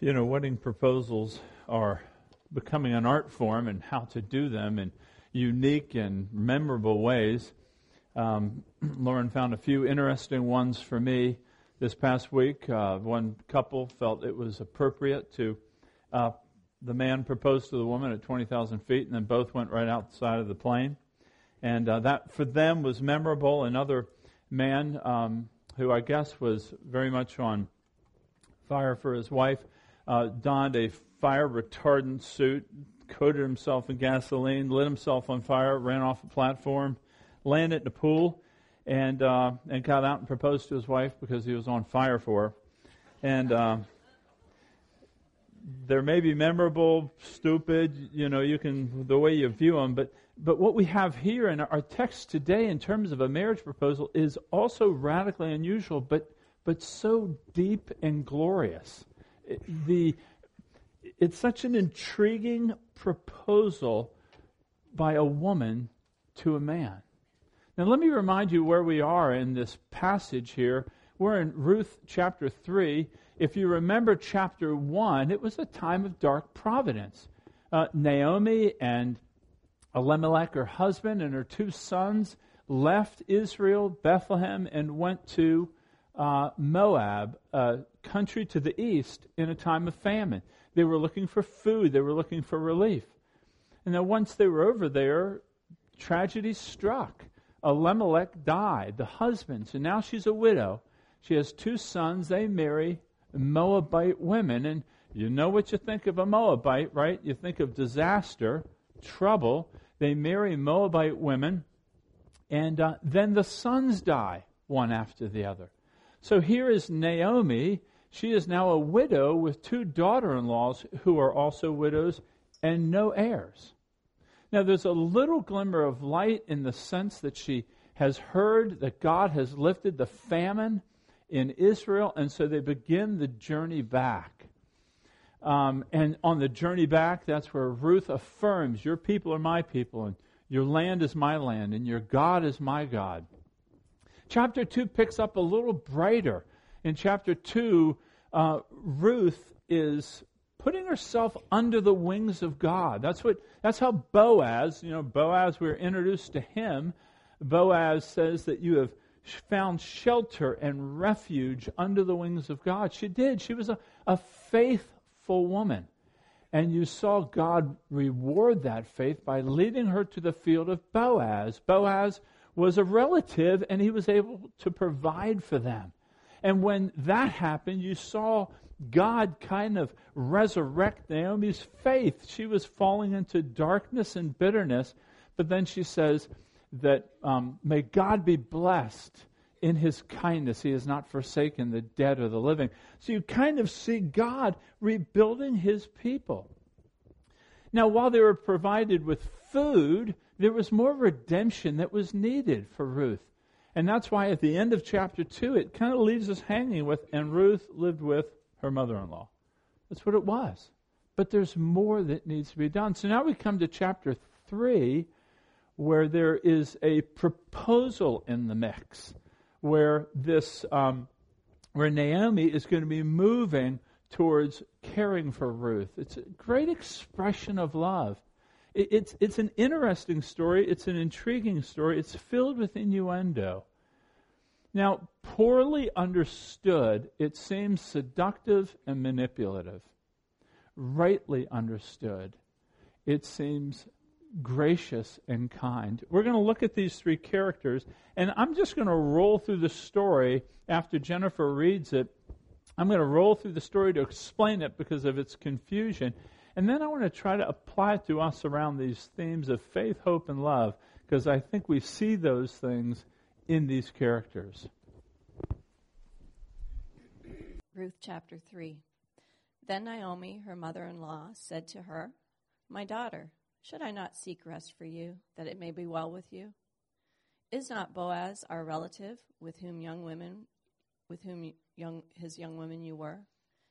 you know, wedding proposals are becoming an art form and how to do them in unique and memorable ways. Lauren found a few interesting ones for me this past week. One couple felt it was appropriate to the man proposed to the woman at 20,000 feet, and then both went right outside of the plane. And that, for them, was memorable. Another man who I guess was very much on fire for his wife donned a fire retardant suit, coated himself in gasoline, lit himself on fire, ran off a platform, landed in a pool, and got out and proposed to his wife because he was on fire for her. And there may be memorable, stupid, you know, you can, the way you view them, but what we have here in our text today in terms of a marriage proposal is also radically unusual, but so deep and glorious. It's such an intriguing proposal by a woman to a man. Now let me remind you where we are in this passage here. We're in Ruth chapter 3. If you remember chapter 1, it was a time of dark providence. Naomi and Elimelech, her husband, and her two sons left Israel, Bethlehem, and went to Moab, a country to the east, in a time of famine. They were looking for food. They were looking for relief. And then once they were over there, tragedy struck. Elimelech died, the husband. So now she's a widow. She has two sons. They marry Moabite women. And you know what you think of a Moabite, right? You think of disaster, trouble. They marry Moabite women. And then the sons die, one after the other. So here is Naomi. She is now a widow with two daughter-in-laws who are also widows and no heirs. Now, there's a little glimmer of light in the sense that she has heard that God has lifted the famine in Israel, and so they begin the journey back. And on the journey back, that's where Ruth affirms, your people are my people, and your land is my land, and your God is my God. Chapter 2 picks up a little brighter. In chapter 2, Ruth is putting herself under the wings of God. That's how Boaz, you know, Boaz, we're introduced to him. Boaz says that you have found shelter and refuge under the wings of God. She did. She was a faithful woman. And you saw God reward that faith by leading her to the field of Boaz. Boaz was a relative, and he was able to provide for them. And when that happened, you saw God kind of resurrect Naomi's faith. She was falling into darkness and bitterness, but then she says that may God be blessed in his kindness. He has not forsaken the dead or the living. So you kind of see God rebuilding his people. Now, while they were provided with food, there was more redemption that was needed for Ruth. And that's why at the end of chapter 2, it kind of leaves us hanging with, and Ruth lived with her mother-in-law. That's what it was. But there's more that needs to be done. So now we come to chapter 3, where there is a proposal in the mix, where this, where Naomi is going to be moving towards caring for Ruth. It's a great expression of love. It's an interesting story. It's an intriguing story. It's filled with innuendo. Now, poorly understood, it seems seductive and manipulative. Rightly understood, it seems gracious and kind. We're going to look at these three characters, and I'm just going to roll through the story after Jennifer reads it. I'm going to roll through the story to explain it because of its confusion. And then I want to try to apply it to us around these themes of faith, hope, and love, because I think we see those things in these characters. Ruth chapter 3. Then Naomi, her mother-in-law, said to her, "My daughter, should I not seek rest for you, that it may be well with you? Is not Boaz our relative, with whom his young women you were?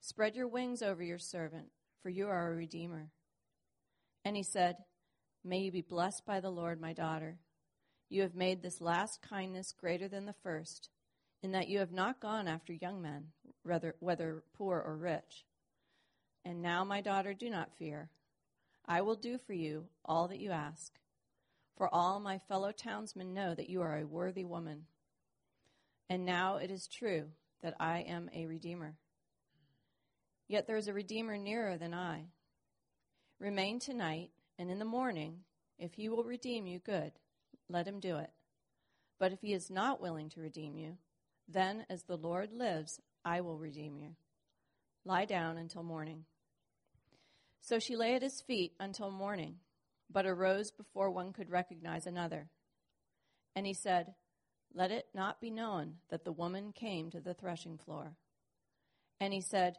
Spread your wings over your servant, for you are a redeemer." And he said, "May you be blessed by the Lord, my daughter. You have made this last kindness greater than the first, in that you have not gone after young men, whether poor or rich. And now, my daughter, do not fear. I will do for you all that you ask, for all my fellow townsmen know that you are a worthy woman. And now it is true that I am a redeemer. Yet there is a redeemer nearer than I. Remain tonight, and in the morning, if he will redeem you, good, let him do it. But if he is not willing to redeem you, then as the Lord lives, I will redeem you. Lie down until morning." So she lay at his feet until morning, but arose before one could recognize another. And he said, "Let it not be known that the woman came to the threshing floor." And he said,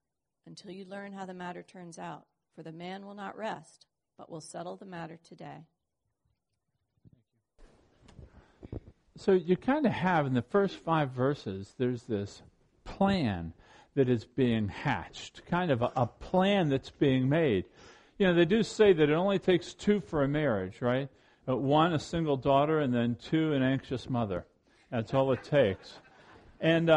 until you learn how the matter turns out, for the man will not rest, but will settle the matter today." So you kind of have in the first 5 verses, there's this plan that is being hatched, kind of a plan that's being made. You know, they do say that it only takes 2 for a marriage, right? 1, a single daughter, and then 2, an anxious mother. That's all it takes. And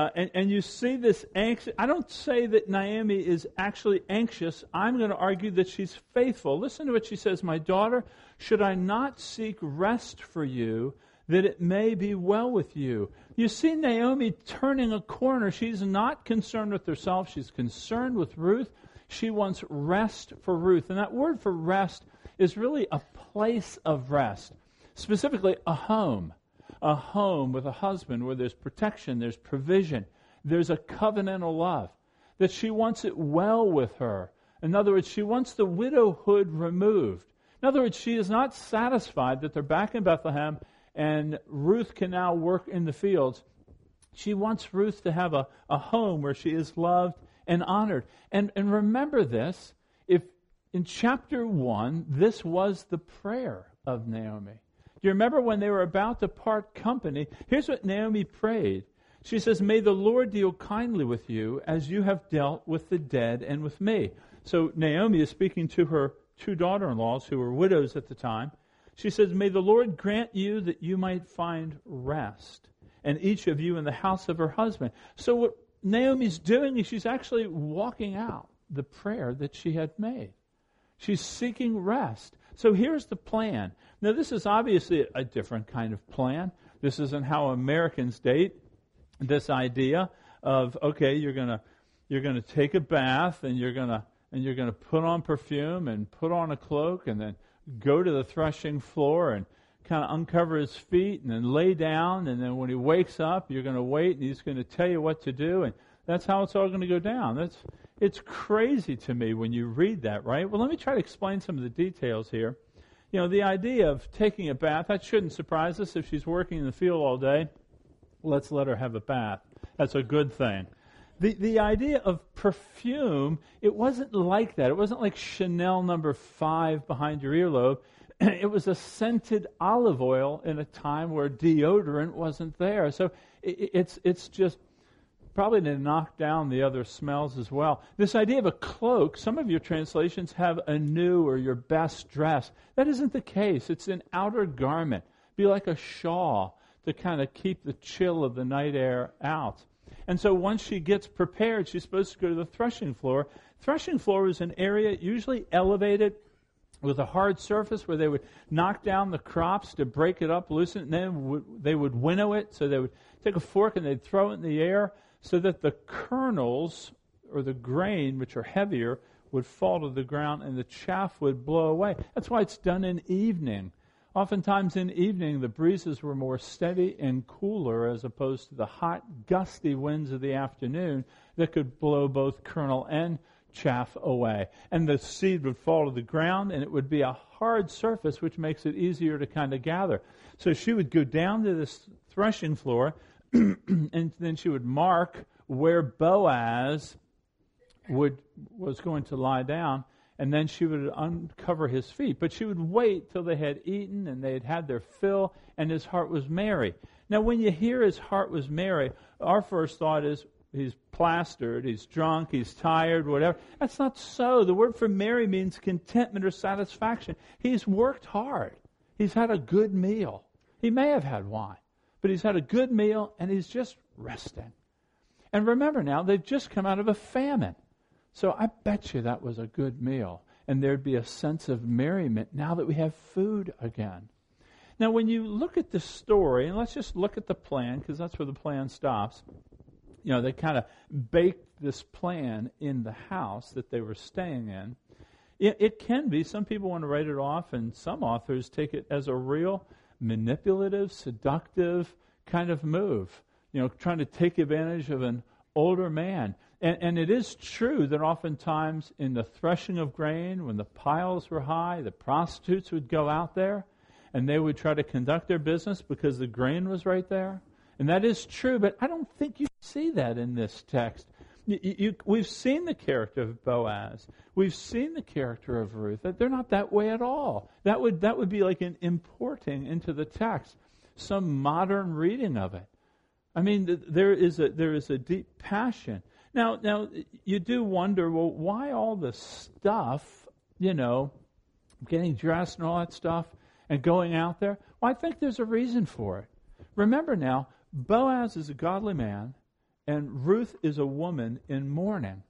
you see this anxious. I don't say that Naomi is actually anxious. I'm going to argue that she's faithful. Listen to what she says, "My daughter, should I not seek rest for you, that it may be well with you?" You see Naomi turning a corner. She's not concerned with herself. She's concerned with Ruth. She wants rest for Ruth. And that word for rest is really a place of rest, specifically a home with a husband where there's protection, there's provision, there's a covenantal love, that she wants it well with her. In other words, she wants the widowhood removed. In other words, she is not satisfied that they're back in Bethlehem and Ruth can now work in the fields. She wants Ruth to have a home where she is loved and honored. And remember this, if in chapter 1, this was the prayer of Naomi. Do you remember when they were about to part company? Here's what Naomi prayed. She says, "May the Lord deal kindly with you as you have dealt with the dead and with me." So Naomi is speaking to her 2 daughter-in-laws who were widows at the time. She says, "May the Lord grant you that you might find rest, and each of you in the house of her husband." So what Naomi's doing is she's actually walking out the prayer that she had made. She's seeking rest. So here's the plan. Now, this is obviously a different kind of plan. This isn't how Americans date. This idea of, okay, you're gonna take a bath and you're gonna put on perfume and put on a cloak and then go to the threshing floor and kind of uncover his feet and then lay down, and then when he wakes up, you're going to wait, and he's going to tell you what to do, and that's how it's all going to go down. It's crazy to me when you read that, right? Well, let me try to explain some of the details here. You know, the idea of taking a bath, that shouldn't surprise us. If she's working in the field all day, let's let her have a bath. That's a good thing. The idea of perfume, it wasn't like that. It wasn't like Chanel number 5 behind your earlobe. It was a scented olive oil in a time where deodorant wasn't there. So it's just probably to knock down the other smells as well. This idea of a cloak, some of your translations have a new or your best dress. That isn't the case. It's an outer garment. Be like a shawl to kind of keep the chill of the night air out. And so once she gets prepared, she's supposed to go to the threshing floor. Threshing floor is an area usually elevated with a hard surface where they would knock down the crops to break it up, loosen it, and then they would winnow it. So they would take a fork and they'd throw it in the air so that the kernels or the grain, which are heavier, would fall to the ground and the chaff would blow away. That's why it's done in evening. Oftentimes in evening, the breezes were more steady and cooler as opposed to the hot, gusty winds of the afternoon that could blow both kernel and chaff away. And the seed would fall to the ground, and it would be a hard surface, which makes it easier to kind of gather. So she would go down to this threshing floor, and then she would mark where Boaz was going to lie down, and then she would uncover his feet. But she would wait till they had eaten and they had had their fill and his heart was merry. Now, when you hear his heart was merry, our first thought is he's plastered, he's drunk, he's tired, whatever. That's not so. The word for merry means contentment or satisfaction. He's worked hard. He's had a good meal. He may have had wine, but he's had a good meal and he's just resting. And remember now, they've just come out of a famine. So I bet you that was a good meal, and there'd be a sense of merriment now that we have food again. Now, when you look at the story, and let's just look at the plan, because that's where the plan stops. You know, they kind of baked this plan in the house that they were staying in. It can be, some people want to write it off, and some authors take it as a real manipulative, seductive kind of move, you know, trying to take advantage of an older man. And it is true that oftentimes in the threshing of grain, when the piles were high, the prostitutes would go out there and they would try to conduct their business because the grain was right there. And that is true, but I don't think you see that in this text. We've seen the character of Boaz. We've seen the character of Ruth. They're not that way at all. That would be like an importing into the text, some modern reading of it. I mean, there is a deep passion. Now you do wonder, well, why all the stuff, you know, getting dressed and all that stuff and going out there? Well, I think there's a reason for it. Remember now, Boaz is a godly man and Ruth is a woman in mourning.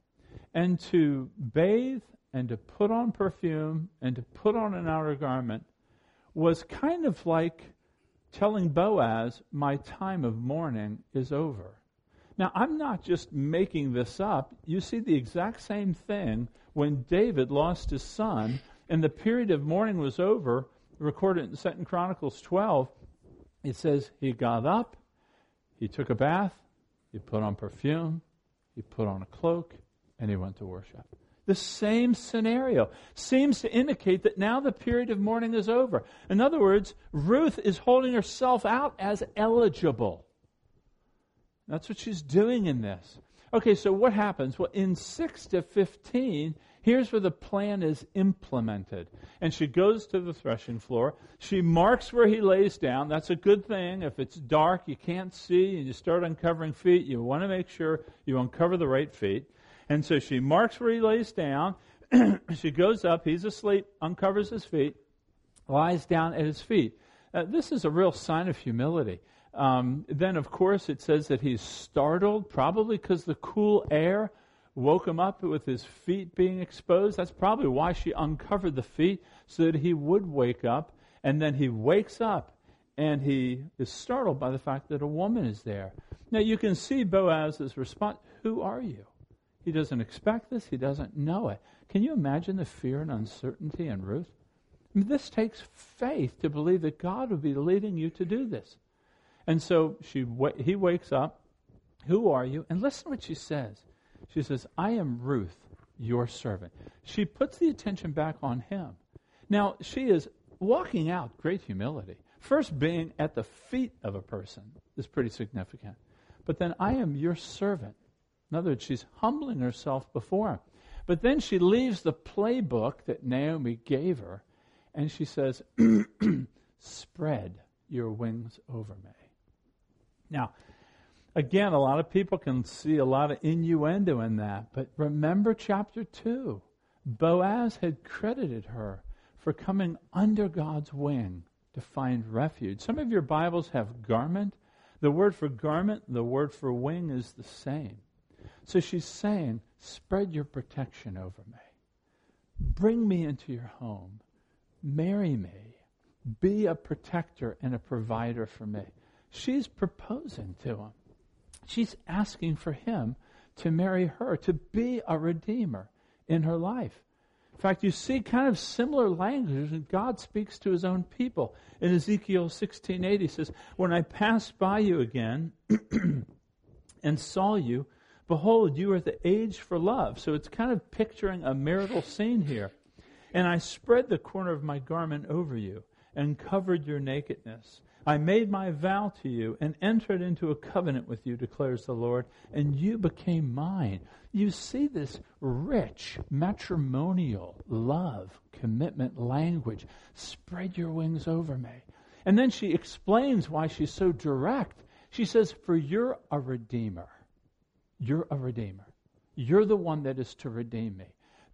And to bathe and to put on perfume and to put on an outer garment was kind of like telling Boaz, my time of mourning is over. Now, I'm not just making this up. You see the exact same thing when David lost his son and the period of mourning was over, recorded in 2 Chronicles 12. It says he got up, he took a bath, he put on perfume, he put on a cloak, and he went to worship. The same scenario seems to indicate that now the period of mourning is over. In other words, Ruth is holding herself out as eligible. That's what she's doing in this. Okay, so what happens? Well, in 6 to 15, here's where the plan is implemented. And she goes to the threshing floor. She marks where he lays down. That's a good thing. If it's dark, you can't see, and you start uncovering feet, you want to make sure you uncover the right feet. And so she marks where he lays down. She goes up. He's asleep, uncovers his feet, lies down at his feet. This is a real sign of humility. Then, of course, it says that he's startled, probably because the cool air woke him up with his feet being exposed. That's probably why she uncovered the feet, so that he would wake up. And then he wakes up, and he is startled by the fact that a woman is there. Now, you can see Boaz's response, who are you? He doesn't expect this. He doesn't know it. Can you imagine the fear and uncertainty in Ruth? I mean, this takes faith to believe that God would be leading you to do this. And so he wakes up. Who are you? And listen to what she says. She says, I am Ruth, your servant. She puts the attention back on him. Now, she is walking out great humility. First, being at the feet of a person is pretty significant. But then, I am your servant. In other words, she's humbling herself before him. But then she leaves the playbook that Naomi gave her, and she says, spread your wings over me. Now, Again, a lot of people can see a lot of innuendo in that. But remember chapter 2. Boaz had credited her for coming under God's wing to find refuge. Some of your Bibles have garment. The word for garment, the word for wing is the same. So she's saying, spread your protection over me. Bring me into your home. Marry me. Be a protector and a provider for me. She's proposing to him. She's asking for him to marry her, to be a redeemer in her life. In fact, you see kind of similar language when God speaks to his own people. In Ezekiel 16:8, he says, when I passed by you again and saw you, behold, you are the age for love. So it's kind of picturing a marital scene here. And I spread the corner of my garment over you and covered your nakedness. I made my vow to you and entered into a covenant with you, declares the Lord, and you became mine. You see this rich matrimonial love, commitment language. Spread your wings over me. And then she explains why she's so direct. She says, for you're a redeemer. You're a redeemer. You're the one that is to redeem me.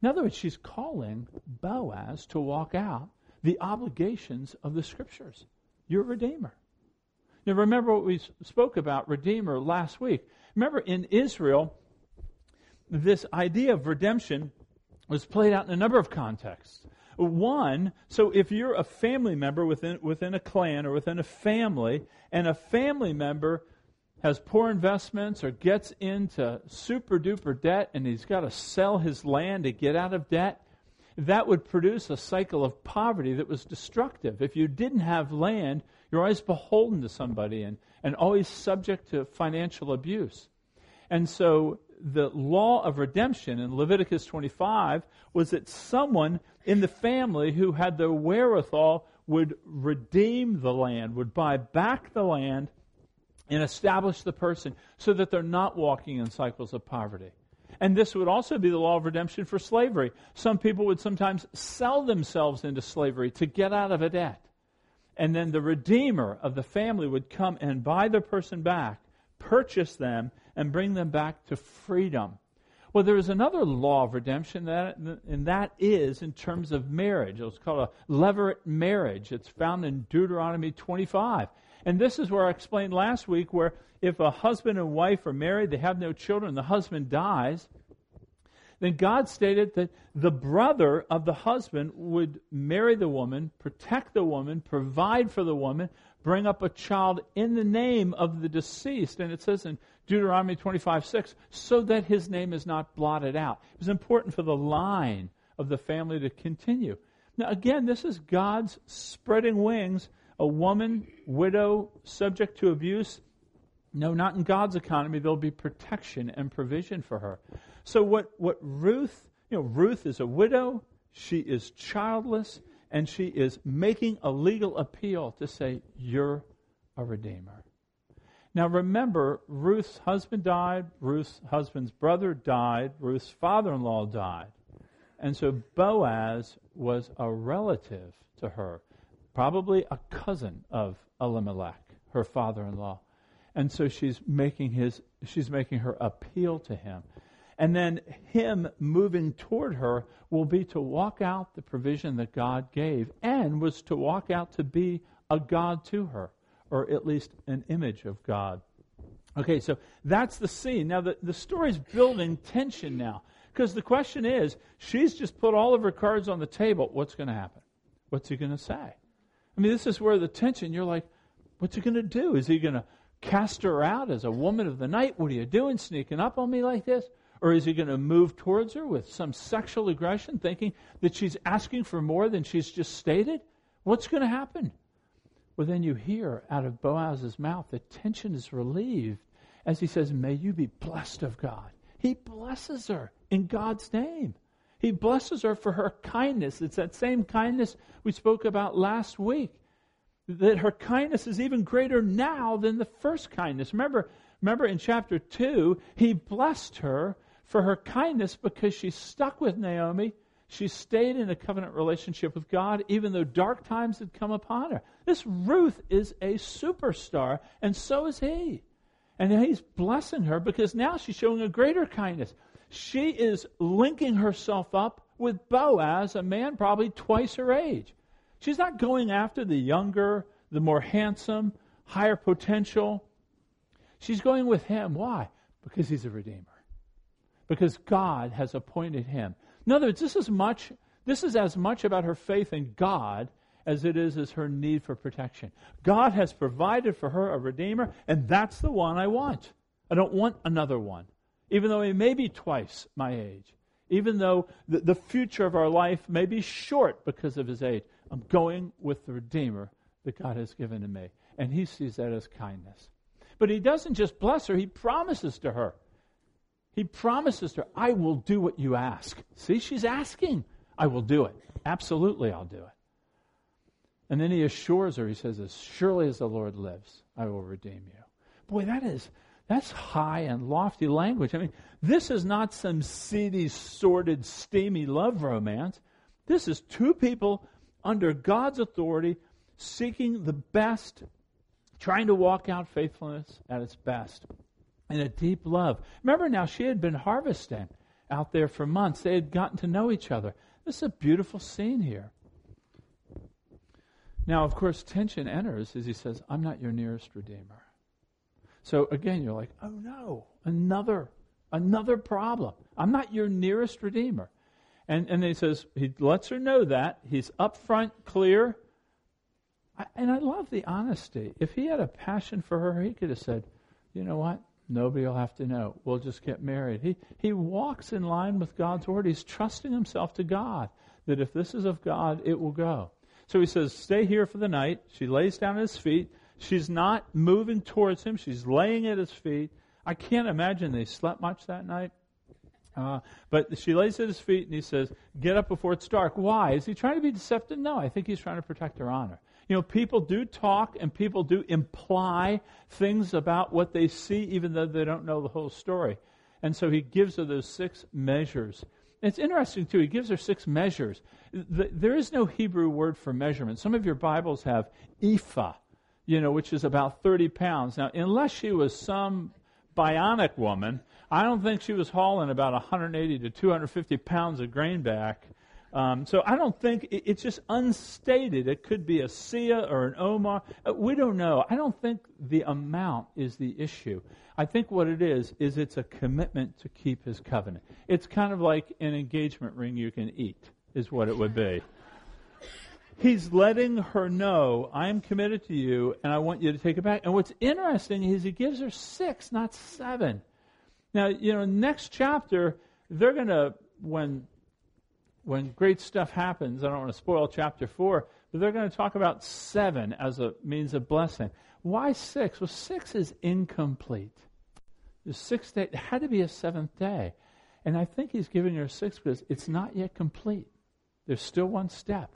In other words, she's calling Boaz to walk out the obligations of the Scriptures. You're a redeemer. Now remember what we spoke about, redeemer, last week. Remember in Israel, this idea of redemption was played out in a number of contexts. One, so if you're a family member within a clan or within a family, and a family member has poor investments or gets into super-duper debt and he's got to sell his land to get out of debt, that would produce a cycle of poverty that was destructive. If you didn't have land, you're always beholden to somebody and always subject to financial abuse. And so the law of redemption in Leviticus 25 was that someone in the family who had the wherewithal would redeem the land, would buy back the land and establish the person so that they're not walking in cycles of poverty. And this would also be the law of redemption for slavery. Some people would sometimes sell themselves into slavery to get out of a debt. And then the redeemer of the family would come and buy the person back, purchase them, and bring them back to freedom. Well, there is another law of redemption, that is in terms of marriage. It's called a leveret marriage. It's found in Deuteronomy 25. And this is where I explained last week where if a husband and wife are married, they have no children, the husband dies, then God stated that the brother of the husband would marry the woman, protect the woman, provide for the woman, bring up a child in the name of the deceased. And it says in Deuteronomy 25:6, so that his name is not blotted out. It was important for the line of the family to continue. Now again, this is God's spreading wings. A woman, widow, subject to abuse, no, not in God's economy. There'll be protection and provision for her. So what Ruth, Ruth is a widow, she is childless, and she is making a legal appeal to say, you're a redeemer. Now remember, Ruth's husband died, Ruth's husband's brother died, Ruth's father-in-law died. And so Boaz was a relative to her. Probably a cousin of Elimelech, her father-in-law. And so she's making her appeal to him. And then him moving toward her will be to walk out the provision that God gave and was to walk out to be a God to her, or at least an image of God. Okay, so that's the scene. Now the story's building tension now, because the question is, she's just put all of her cards on the table. What's going to happen? What's he going to say? I mean, this is where the tension, you're like, what's he going to do? Is he going to cast her out as a woman of the night? What are you doing, sneaking up on me like this? Or is he going to move towards her with some sexual aggression, thinking that she's asking for more than she's just stated? What's going to happen? Well, then you hear out of Boaz's mouth, the tension is relieved as he says, may you be blessed of God. He blesses her in God's name. He blesses her for her kindness. It's that same kindness we spoke about last week. That her kindness is even greater now than the first kindness. Remember in chapter 2, he blessed her for her kindness because she stuck with Naomi. She stayed in a covenant relationship with God even though dark times had come upon her. This Ruth is a superstar, and so is he. And now he's blessing her because now she's showing a greater kindness. She is linking herself up with Boaz, a man probably twice her age. She's not going after the younger, the more handsome, higher potential. She's going with him. Why? Because he's a redeemer. Because God has appointed him. In other words, this is as much about her faith in God as it is as her need for protection. God has provided for her a redeemer, and that's the one I want. I don't want another one, even though he may be twice my age, even though the future of our life may be short because of his age. I'm going with the redeemer that God has given to me, and he sees that as kindness. But he doesn't just bless her, he promises to her. He promises to her, I will do what you ask. See, she's asking. I will do it. Absolutely, I'll do it. And then he assures her, he says, as surely as the Lord lives, I will redeem you. Boy, that's high and lofty language. I mean, this is not some seedy, sordid, steamy love romance. This is two people under God's authority seeking the best, trying to walk out faithfulness at its best, in a deep love. Remember now, she had been harvesting out there for months. They had gotten to know each other. This is a beautiful scene here. Now, of course, tension enters as he says, I'm not your nearest redeemer. So again, you're like, oh no, another problem. I'm not your nearest redeemer. And he says, he lets her know that. He's upfront, clear. And I love the honesty. If he had a passion for her, he could have said, you know what? Nobody will have to know. We'll just get married. He walks in line with God's word. He's trusting himself to God, that if this is of God, it will go. So he says, stay here for the night. She lays down at his feet. She's not moving towards him. She's laying at his feet. I can't imagine they slept much that night. But she lays at his feet, and he says, get up before it's dark. Why? Is he trying to be deceptive? No, I think he's trying to protect her honor. You know, people do talk and people do imply things about what they see, even though they don't know the whole story. And so he gives her those six measures. It's interesting, too. He gives her six measures. There is no Hebrew word for measurement. Some of your Bibles have ephah, you know, which is about 30 pounds. Now, unless she was some bionic woman, I don't think she was hauling about 180 to 250 pounds of grain back. So I don't think, it's just unstated. It could be a seah or an omah. We don't know. I don't think the amount is the issue. I think what it is it's a commitment to keep his covenant. It's kind of like an engagement ring you can eat, is what it would be. He's letting her know, I'm committed to you, and I want you to take it back. And what's interesting is he gives her six, not seven. Now, you know, next chapter, they're going to, when great stuff happens, I don't want to spoil chapter 4, but they're going to talk about seven as a means of blessing. Why six? Well, six is incomplete. The sixth day, it had to be a seventh day. And I think he's giving her six because it's not yet complete. There's still one step.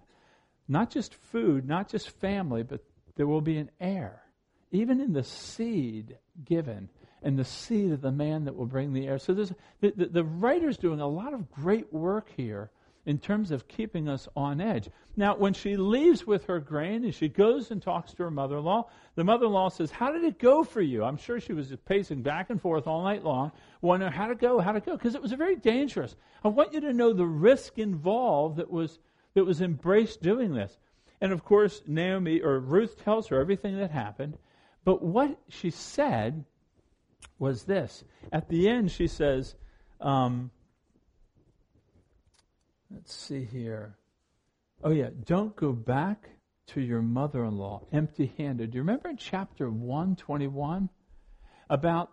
Not just food, not just family, but there will be an heir. Even in the seed given, and the seed of the man that will bring the heir. So the writer's doing a lot of great work here in terms of keeping us on edge. Now, when she leaves with her grain and she goes and talks to her mother-in-law, the mother-in-law says, how did it go for you? I'm sure she was just pacing back and forth all night long, wondering how to go, because it was very dangerous. I want you to know the risk involved that was embraced doing this. And of course, Ruth tells her everything that happened, but what she said was this. At the end, she says, let's see here. Oh, yeah, don't go back to your mother-in-law empty-handed. Do you remember in chapter 1:21 about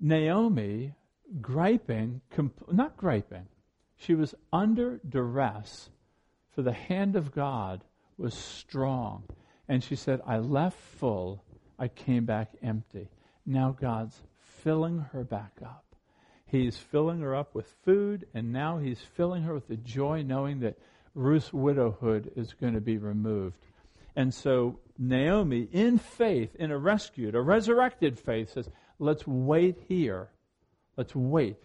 Naomi not griping. She was under duress, for the hand of God was strong. And she said, I left full, I came back empty. Now God's filling her back up. He's filling her up with food, and now he's filling her with the joy knowing that Ruth's widowhood is going to be removed. And so Naomi, in faith, in a resurrected faith, says, let's wait here. Let's wait.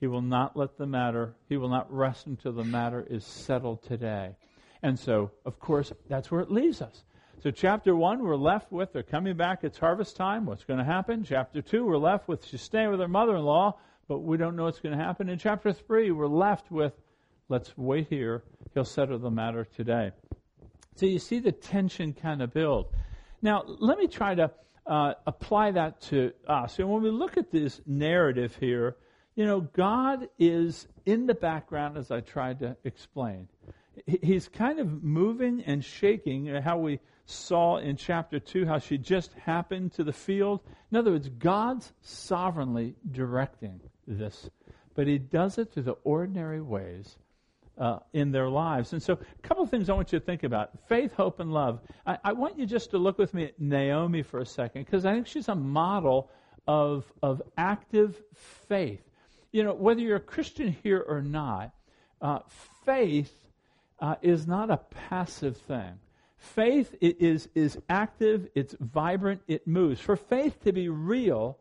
He will not let the matter, he will not rest until the matter is settled today. And so, of course, that's where it leaves us. So chapter 1, we're left with they're coming back. It's harvest time. What's going to happen? Chapter 2, we're left with she's staying with her mother-in-law, but we don't know what's going to happen. In chapter 3, we're left with let's wait here. He'll settle the matter today. So you see the tension kind of build. Now, let me try to apply that to us. And when we look at this narrative here, you know, God is in the background, as I tried to explain. He's kind of moving and shaking, how we saw in chapter 2, how she just happened to the field. In other words, God's sovereignly directing this. But he does it through the ordinary ways in their lives. And so a couple of things I want you to think about. Faith, hope, and love. I want you just to look with me at Naomi for a second, because I think she's a model of active faith. You know, whether you're a Christian here or not, faith is not a passive thing. Faith is active, it's vibrant, it moves. For faith to be real,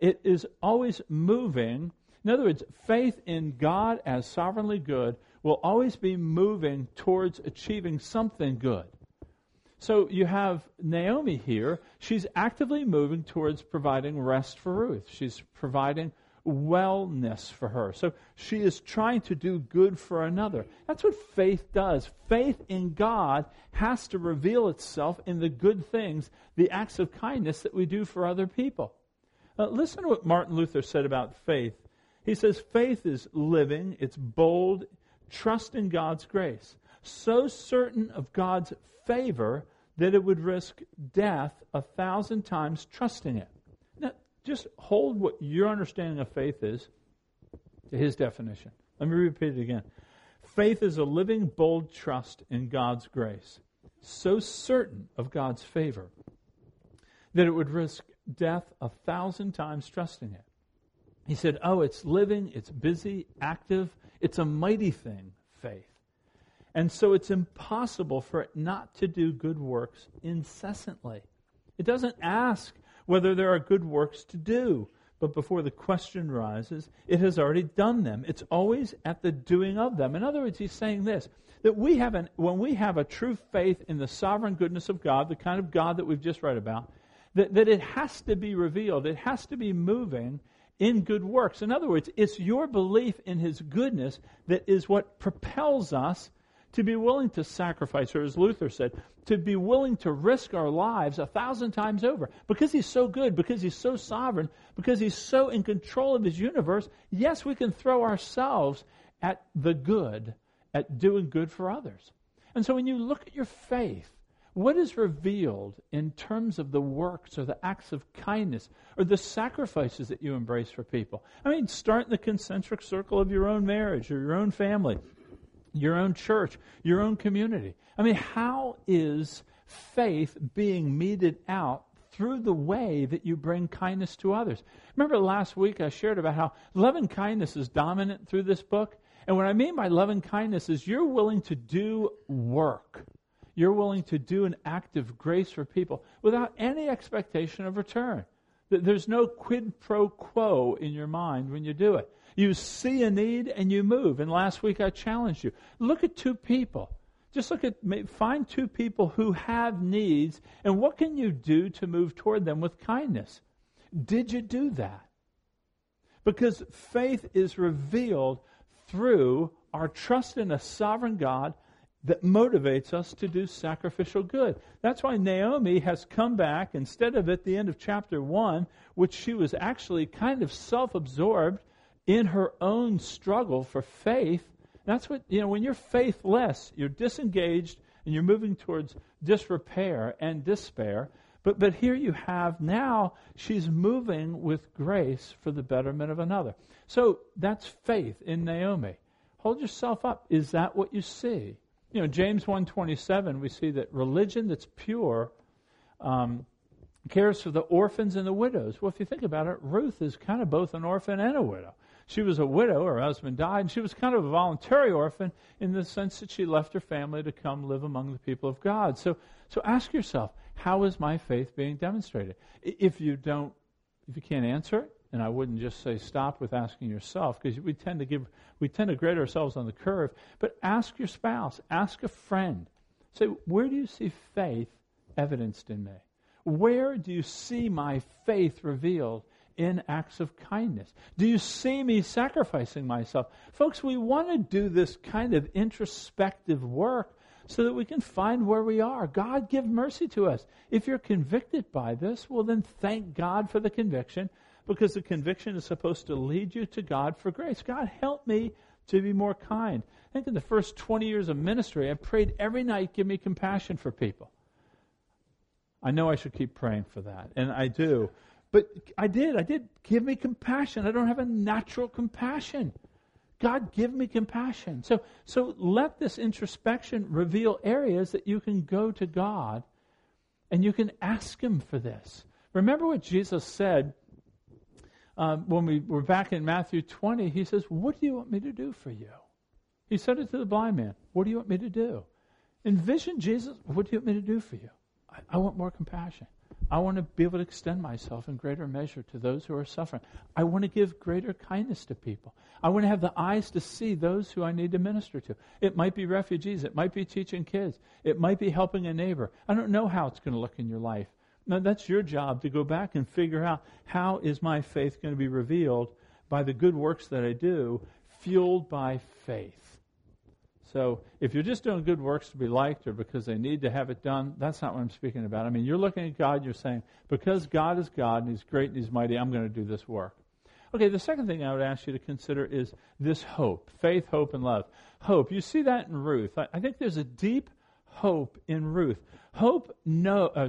it is always moving. In other words, faith in God as sovereignly good will always be moving towards achieving something good. So you have Naomi here. She's actively moving towards providing rest for Ruth. She's providing wellness for her. So she is trying to do good for another. That's what faith does. Faith in God has to reveal itself in the good things, the acts of kindness that we do for other people. Listen to what Martin Luther said about faith. He says, faith is living, it's bold, trust in God's grace, so certain of God's favor that it would risk death 1,000 times trusting it. Now, just hold what your understanding of faith is to his definition. Let me repeat it again. Faith is a living, bold trust in God's grace, so certain of God's favor that it would risk death 1,000 times trusting it. He said, oh, it's living, it's busy, active, it's a mighty thing, faith. And so it's impossible for it not to do good works incessantly. It doesn't ask whether there are good works to do, but before the question rises, it has already done them. It's always at the doing of them. In other words, he's saying this, that we have when we have a true faith in the sovereign goodness of God, the kind of God that we've just read about, that it has to be revealed, it has to be moving in good works. In other words, it's your belief in his goodness that is what propels us to be willing to sacrifice, or as Luther said, to be willing to risk our lives 1,000 times over. Because he's so good, because he's so sovereign, because he's so in control of his universe, yes, we can throw ourselves at the good, at doing good for others. And so when you look at your faith, what is revealed in terms of the works or the acts of kindness or the sacrifices that you embrace for people? I mean, start in the concentric circle of your own marriage or your own family, your own church, your own community. I mean, how is faith being meted out through the way that you bring kindness to others? Remember last week I shared about how love and kindness is dominant through this book? And what I mean by love and kindness is you're willing to do work. You're willing to do an act of grace for people without any expectation of return. There's no quid pro quo in your mind when you do it. You see a need and you move. And last week I challenged you. Look at two people. Just find two people who have needs, and what can you do to move toward them with kindness? Did you do that? Because faith is revealed through our trust in a sovereign God that motivates us to do sacrificial good. That's why Naomi has come back, instead of at the end of chapter 1, which she was actually kind of self-absorbed in her own struggle for faith. That's what, you know, when you're faithless, you're disengaged, and you're moving towards disrepair and despair. But here you have now, she's moving with grace for the betterment of another. So that's faith in Naomi. Hold yourself up. Is that what you see? You know, James 1:27, we see that religion that's pure cares for the orphans and the widows. Well, if you think about it, Ruth is kind of both an orphan and a widow. She was a widow, her husband died, and she was kind of a voluntary orphan in the sense that she left her family to come live among the people of God. So ask yourself, how is my faith being demonstrated? If you can't answer it, and I wouldn't just say stop with asking yourself, because we tend to grade ourselves on the curve. But ask your spouse, ask a friend. Say, where do you see faith evidenced in me? Where do you see my faith revealed in acts of kindness? Do you see me sacrificing myself? Folks, we want to do this kind of introspective work so that we can find where we are. God, give mercy to us. If you're convicted by this, well then thank God for the conviction, because the conviction is supposed to lead you to God for grace. God, help me to be more kind. I think in the first 20 years of ministry, I prayed every night, give me compassion for people. I know I should keep praying for that, and I do. But I did. Give me compassion. I don't have a natural compassion. God, give me compassion. So let this introspection reveal areas that you can go to God and you can ask Him for this. Remember what Jesus said when we were back in Matthew 20. He says, what do you want me to do for you? He said it to the blind man. What do you want me to do? Envision Jesus. What do you want me to do for you? I want more compassion. I want to be able to extend myself in greater measure to those who are suffering. I want to give greater kindness to people. I want to have the eyes to see those who I need to minister to. It might be refugees. It might be teaching kids. It might be helping a neighbor. I don't know how it's going to look in your life. Now, that's your job to go back and figure out, how is my faith going to be revealed by the good works that I do, fueled by faith? So if you're just doing good works to be liked or because they need to have it done, that's not what I'm speaking about. I mean, you're looking at God, you're saying, because God is God and He's great and He's mighty, I'm going to do this work. Okay, the second thing I would ask you to consider is this hope: faith, hope, and love. Hope, you see that in Ruth. I think there's a deep hope in Ruth. I'm going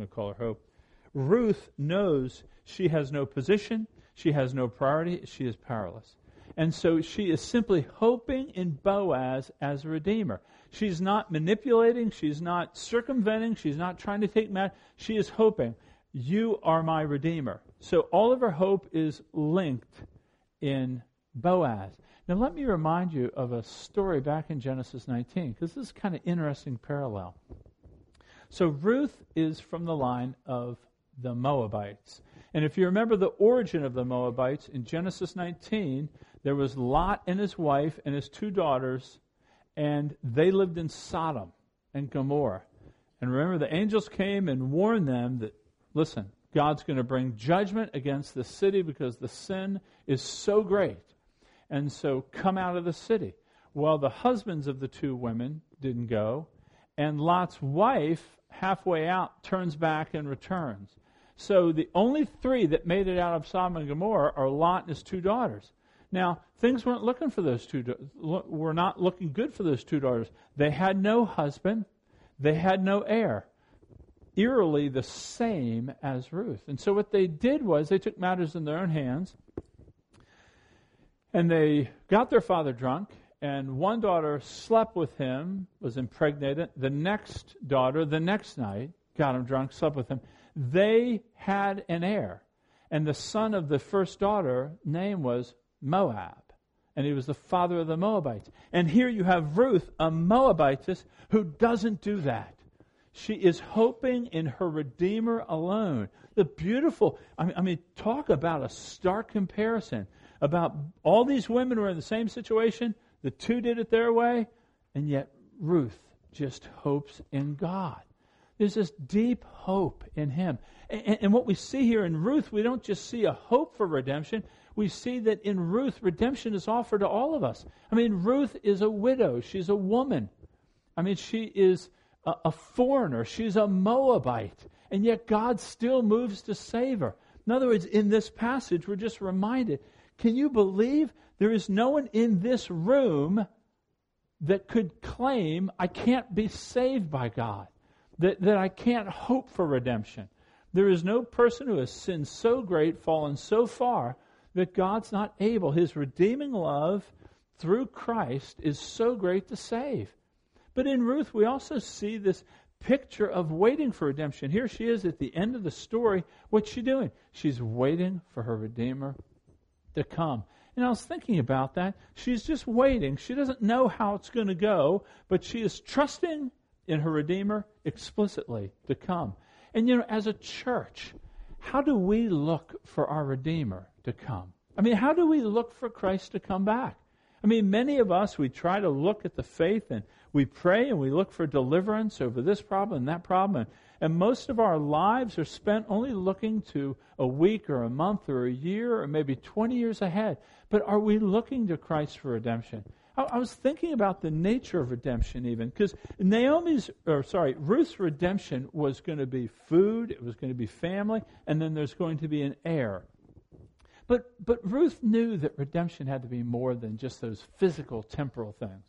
to call her Hope. Ruth knows she has no position, she has no priority, she is powerless. And so she is simply hoping in Boaz as a redeemer. She's not manipulating. She's not circumventing. She's not trying to take matters. She is hoping, you are my redeemer. So all of her hope is linked in Boaz. Now let me remind you of a story back in Genesis 19, because this is kind of interesting parallel. So Ruth is from the line of the Moabites. And if you remember the origin of the Moabites, in Genesis 19, there was Lot and his wife and his two daughters, and they lived in Sodom and Gomorrah. And remember, the angels came and warned them that, listen, God's going to bring judgment against the city because the sin is so great. And so come out of the city. Well, the husbands of the two women didn't go, and Lot's wife, halfway out, turns back and returns. So the only three that made it out of Sodom and Gomorrah are Lot and his two daughters. Now, things were not looking good for those two daughters. They had no husband. They had no heir. Eerily the same as Ruth. And so what they did was they took matters in their own hands, and they got their father drunk, and one daughter slept with him, was impregnated. The next daughter, the next night, got him drunk, slept with him. They had an heir. And the son of the first daughter name was Moab. And he was the father of the Moabites. And here you have Ruth, a Moabitess, who doesn't do that. She is hoping in her Redeemer alone. The beautiful, I mean, talk about a stark comparison. About all these women were in the same situation. The two did it their way. And yet Ruth just hopes in God. There's this deep hope in Him. And what we see here in Ruth, we don't just see a hope for redemption. We see that in Ruth, redemption is offered to all of us. I mean, Ruth is a widow. She's a woman. I mean, she is a foreigner. She's a Moabite. And yet God still moves to save her. In other words, in this passage, we're just reminded, can you believe there is no one in this room that could claim, I can't be saved by God? That I can't hope for redemption. There is no person who has sinned so great, fallen so far, that God's not able. His redeeming love through Christ is so great to save. But in Ruth, we also see this picture of waiting for redemption. Here she is at the end of the story. What's she doing? She's waiting for her Redeemer to come. And I was thinking about that. She's just waiting. She doesn't know how it's going to go, but she is trusting in her Redeemer explicitly to come. And you know, as a church, how do we look for our Redeemer to come? I mean, how do we look for Christ to come back? I mean, many of us, we try to look at the faith and we pray and we look for deliverance over this problem and that problem. And most of our lives are spent only looking to a week or a month or a year or maybe 20 years ahead. But are we looking to Christ for redemption? I was thinking about the nature of redemption even, because Ruth's redemption was going to be food, it was going to be family, and then there's going to be an heir. But Ruth knew that redemption had to be more than just those physical, temporal things.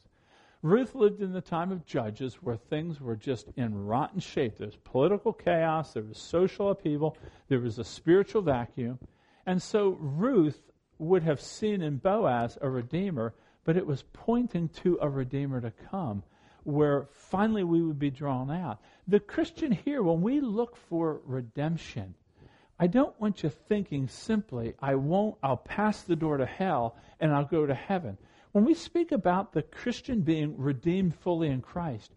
Ruth lived in the time of Judges where things were just in rotten shape. There was political chaos, there was social upheaval, there was a spiritual vacuum. And so Ruth would have seen in Boaz a redeemer, but it was pointing to a redeemer to come, where finally we would be drawn out. The Christian here, when we look for redemption, I don't want you thinking simply, I'll pass the door to hell and I'll go to heaven. When we speak about the Christian being redeemed fully in Christ,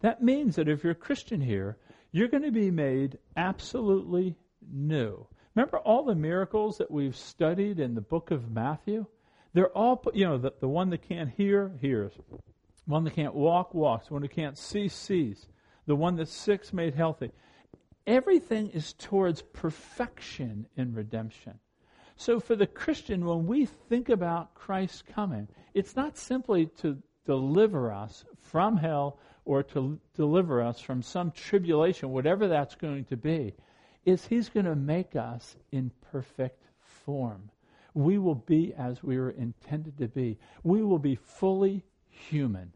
that means that if you're a Christian here, you're going to be made absolutely new. Remember all the miracles that we've studied in the book of Matthew? They're all, the one that can't hear, hears. The one that can't walk, walks. The one who can't see, sees. The one that's sick, made healthy. Everything is towards perfection in redemption. So for the Christian, when we think about Christ coming, it's not simply to deliver us from hell or to deliver us from some tribulation, whatever that's going to be. It's he's going to make us in perfect form. We will be as we were intended to be. We will be fully human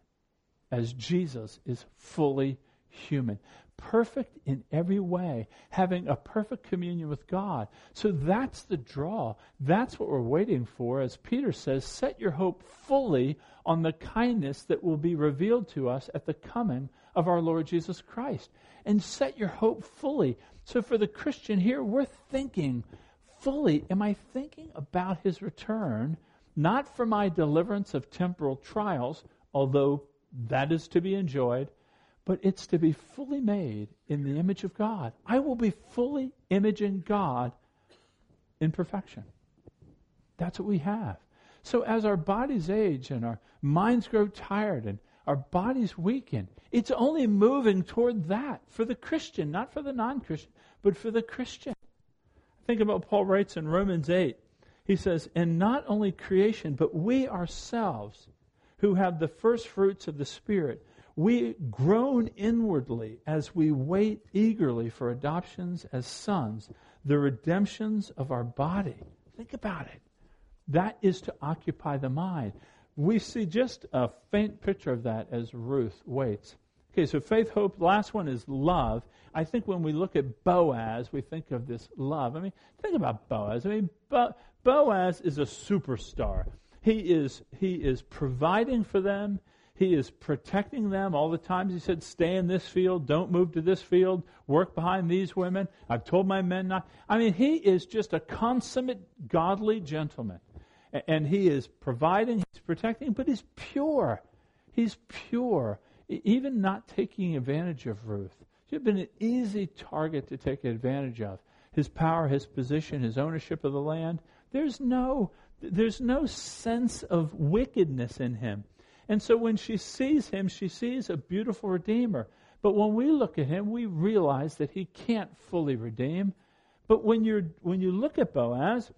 as Jesus is fully human. Perfect in every way, having a perfect communion with God. So that's the draw. That's what we're waiting for. As Peter says, set your hope fully on the kindness that will be revealed to us at the coming of our Lord Jesus Christ. And set your hope fully. So for the Christian here, we're thinking fully, am I thinking about his return? Not for my deliverance of temporal trials, although that is to be enjoyed, but it's to be fully made in the image of God. I will be fully imaging God in perfection. That's what we have. So as our bodies age and our minds grow tired and our bodies weaken, it's only moving toward that for the Christian, not for the non-Christian, but for the Christian. Think about what Paul writes in Romans 8. He says, and not only creation, but we ourselves who have the first fruits of the Spirit, we groan inwardly as we wait eagerly for adoptions as sons, the redemptions of our body. Think about it. That is to occupy the mind. We see just a faint picture of that as Ruth waits. Okay, so faith, hope, last one is love. I think when we look at Boaz, we think of this love. I mean, think about Boaz. I mean, Boaz is a superstar. He is providing for them. He is protecting them all the times. He said, stay in this field. Don't move to this field. Work behind these women. I've told my men not. I mean, he is just a consummate godly gentleman. And he is providing, he's protecting, but he's pure. He's pure, even not taking advantage of Ruth. She had been an easy target to take advantage of. His power, his position, his ownership of the land. There's no sense of wickedness in him. And so when she sees him, she sees a beautiful redeemer. But when we look at him, we realize that he can't fully redeem. But when you look at Boaz,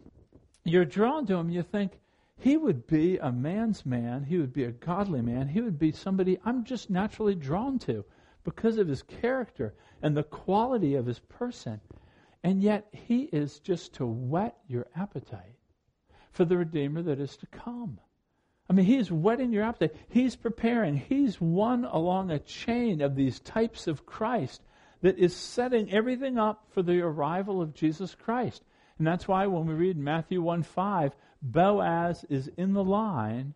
you're drawn to him. You think, he would be a man's man. He would be a godly man. He would be somebody I'm just naturally drawn to because of his character and the quality of his person. And yet he is just to whet your appetite for the redeemer that is to come. I mean, he's whetting your appetite. He's preparing. He's one along a chain of these types of Christ that is setting everything up for the arrival of Jesus Christ. And that's why when we read Matthew 1:5, Boaz is in the line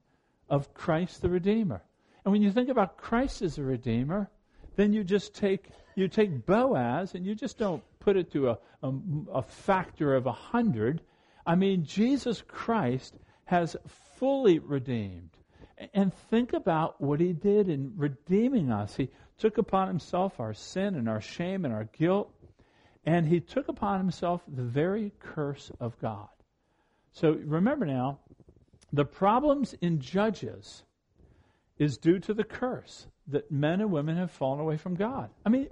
of Christ the Redeemer. And when you think about Christ as a Redeemer, then you just take Boaz and you just don't put it to a factor of 100. I mean, Jesus Christ has fully redeemed. And think about what he did in redeeming us. He took upon himself our sin and our shame and our guilt, and he took upon himself the very curse of God. So remember now, The problems in Judges is due to the curse that men and women have fallen away from God. I mean,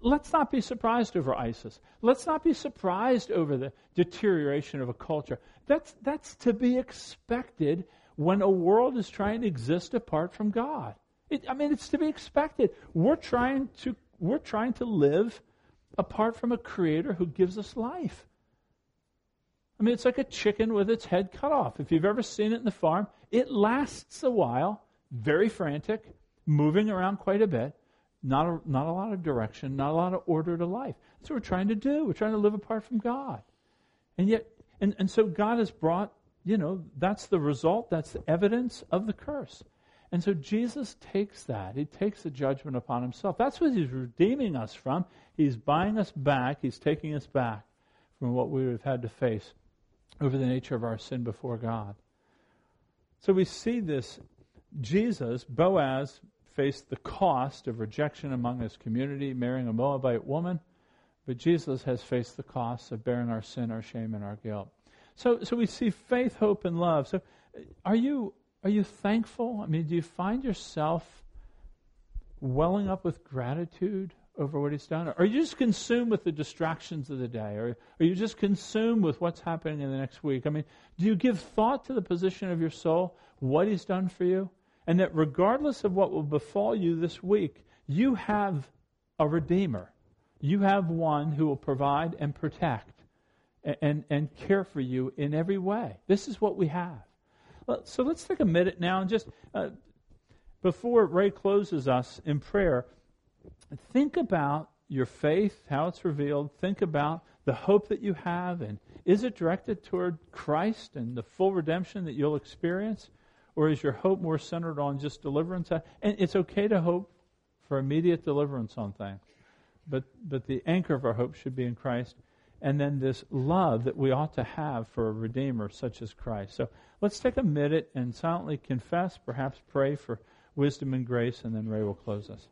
let's not be surprised over ISIS. Let's not be surprised over the deterioration of a culture. That's to be expected when a world is trying to exist apart from God. It's to be expected. We're trying to live apart from a creator who gives us life. It's like a chicken with its head cut off. If you've ever seen it in the farm, it lasts a while, very frantic, moving around quite a bit, not a lot of direction, not a lot of order to life. That's what we're trying to do. We're trying to live apart from God. And yet, and so God has brought, that's the result, that's the evidence of the curse. And so Jesus takes that. He takes the judgment upon himself. That's what he's redeeming us from. He's buying us back. He's taking us back from what we would have had to face over the nature of our sin before God. So we see this. Boaz faced the cost of rejection among his community, marrying a Moabite woman, but Jesus has faced the cost of bearing our sin, our shame, and our guilt. So we see faith, hope, and love. So are you thankful? Do you find yourself welling up with gratitude over what he's done? Or are you just consumed with the distractions of the day? Or are you just consumed with what's happening in the next week? Do you give thought to the position of your soul, what he's done for you? And that regardless of what will befall you this week, you have a Redeemer. You have one who will provide and protect and care for you in every way. This is what we have. So let's take a minute now and just, before Ray closes us in prayer, think about your faith, how it's revealed. Think about the hope that you have, and is it directed toward Christ and the full redemption that you'll experience? Or is your hope more centered on just deliverance? And it's okay to hope for immediate deliverance on things, but the anchor of our hope should be in Christ. And then this love that we ought to have for a Redeemer such as Christ. So let's take a minute and silently confess, perhaps pray for wisdom and grace, and then Ray will close us.